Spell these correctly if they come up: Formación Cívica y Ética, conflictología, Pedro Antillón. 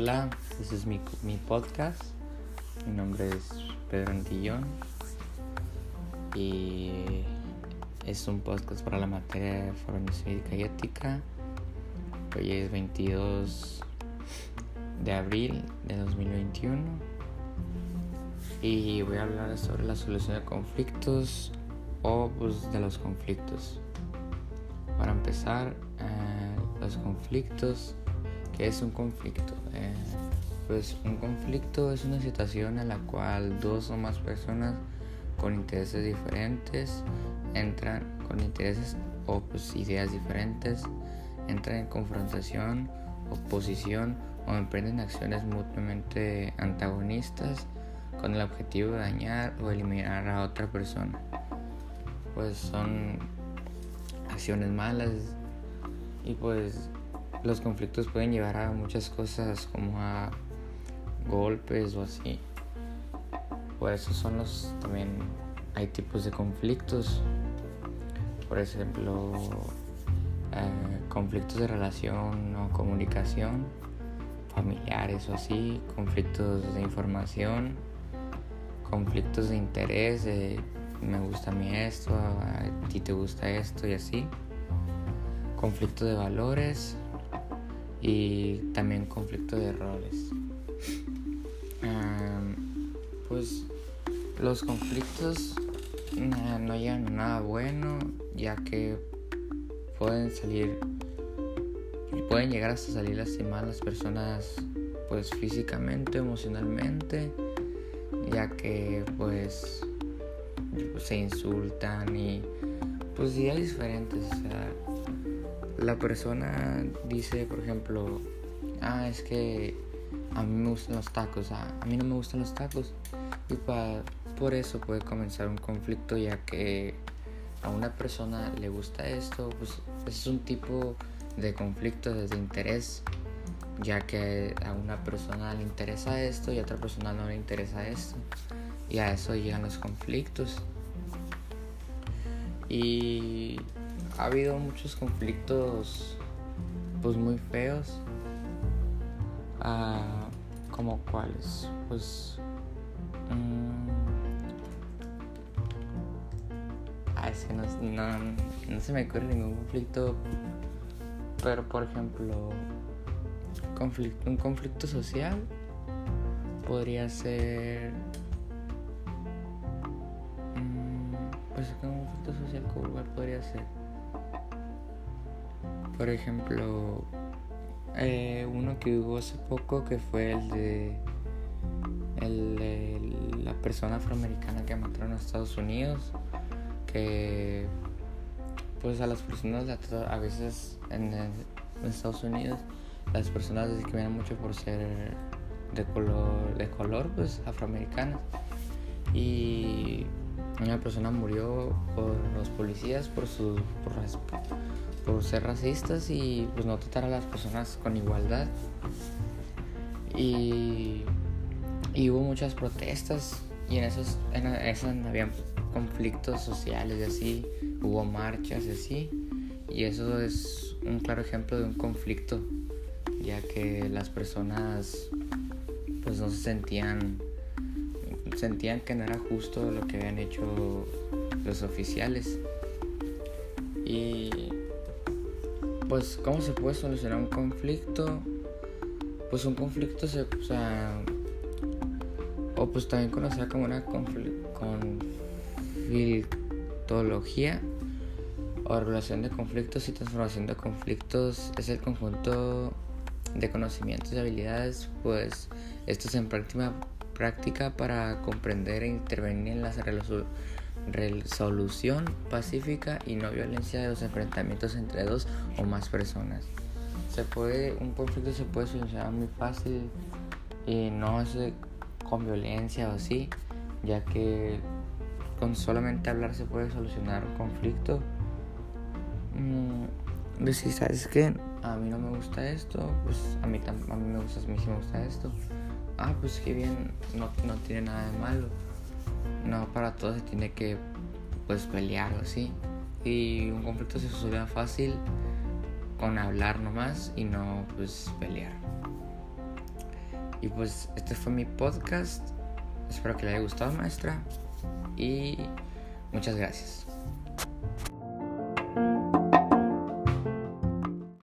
Hola, este es mi podcast. Mi nombre es Pedro Antillón y es un podcast para la materia de Formación Cívica y Ética. Hoy es 22 de abril de 2021 y voy a hablar sobre la solución de conflictos o de los conflictos. Para empezar, los conflictos. ¿Qué es un conflicto? Un conflicto es una situación en la cual dos o más personas con intereses diferentes entran en confrontación, oposición o emprenden acciones mutuamente antagonistas con el objetivo de dañar o eliminar a otra persona. Son acciones malas y los conflictos pueden llevar a muchas cosas, como a golpes o así. Por eso también hay tipos de conflictos. Por ejemplo, conflictos de relación o comunicación, familiares o así, conflictos de información, conflictos de interés, me gusta a mí esto, a ti te gusta esto y así. Conflictos de valores y también conflicto de roles. Los conflictos no llegan a nada bueno, ya que pueden llegar hasta salir lastimadas las personas físicamente, emocionalmente, ya que se insultan y ideas diferentes. La persona dice, por ejemplo, es que a mí me gustan los tacos, a mí no me gustan los tacos. Y por eso puede comenzar un conflicto, ya que a una persona le gusta esto. Es un tipo de conflicto de interés, ya que a una persona le interesa esto y a otra persona no le interesa esto. Y a eso llegan los conflictos. Y ha habido muchos conflictos muy feos. ¿Como cuáles? Es que no se me ocurre ningún conflicto, pero por ejemplo, un conflicto social podría ser un conflicto social. ¿Cuál podría ser? Por ejemplo, uno que hubo hace poco, que fue el de la persona afroamericana que mataron a Estados Unidos, que a las personas a veces en Estados Unidos las personas discriminan mucho por ser de color afroamericanas, y una persona murió por los policías por ser racistas y no tratar a las personas con igualdad, y hubo muchas protestas, y en esas había conflictos sociales y así, hubo marchas y así, y eso es un claro ejemplo de un conflicto, ya que las personas no se sentían que no era justo lo que habían hecho los oficiales. Y ¿cómo se puede solucionar un conflicto? Un conflicto también conocida como una conflictología o relación de conflictos y transformación de conflictos. Es el conjunto de conocimientos y habilidades, estos en práctica para comprender e intervenir en la resolución pacífica y no violencia de los enfrentamientos entre dos o más personas. Un conflicto se puede solucionar muy fácil y no es con violencia o así, ya que con solamente hablar se puede solucionar un conflicto. Si sabes que a mí no me gusta esto, a mí sí me gusta esto. Qué bien, no tiene nada de malo. No para todos se tiene que pelear o así. Y un conflicto se soluciona fácil con hablar nomás y no pelear. Y pues este fue mi podcast. Espero que le haya gustado, maestra. Y muchas gracias.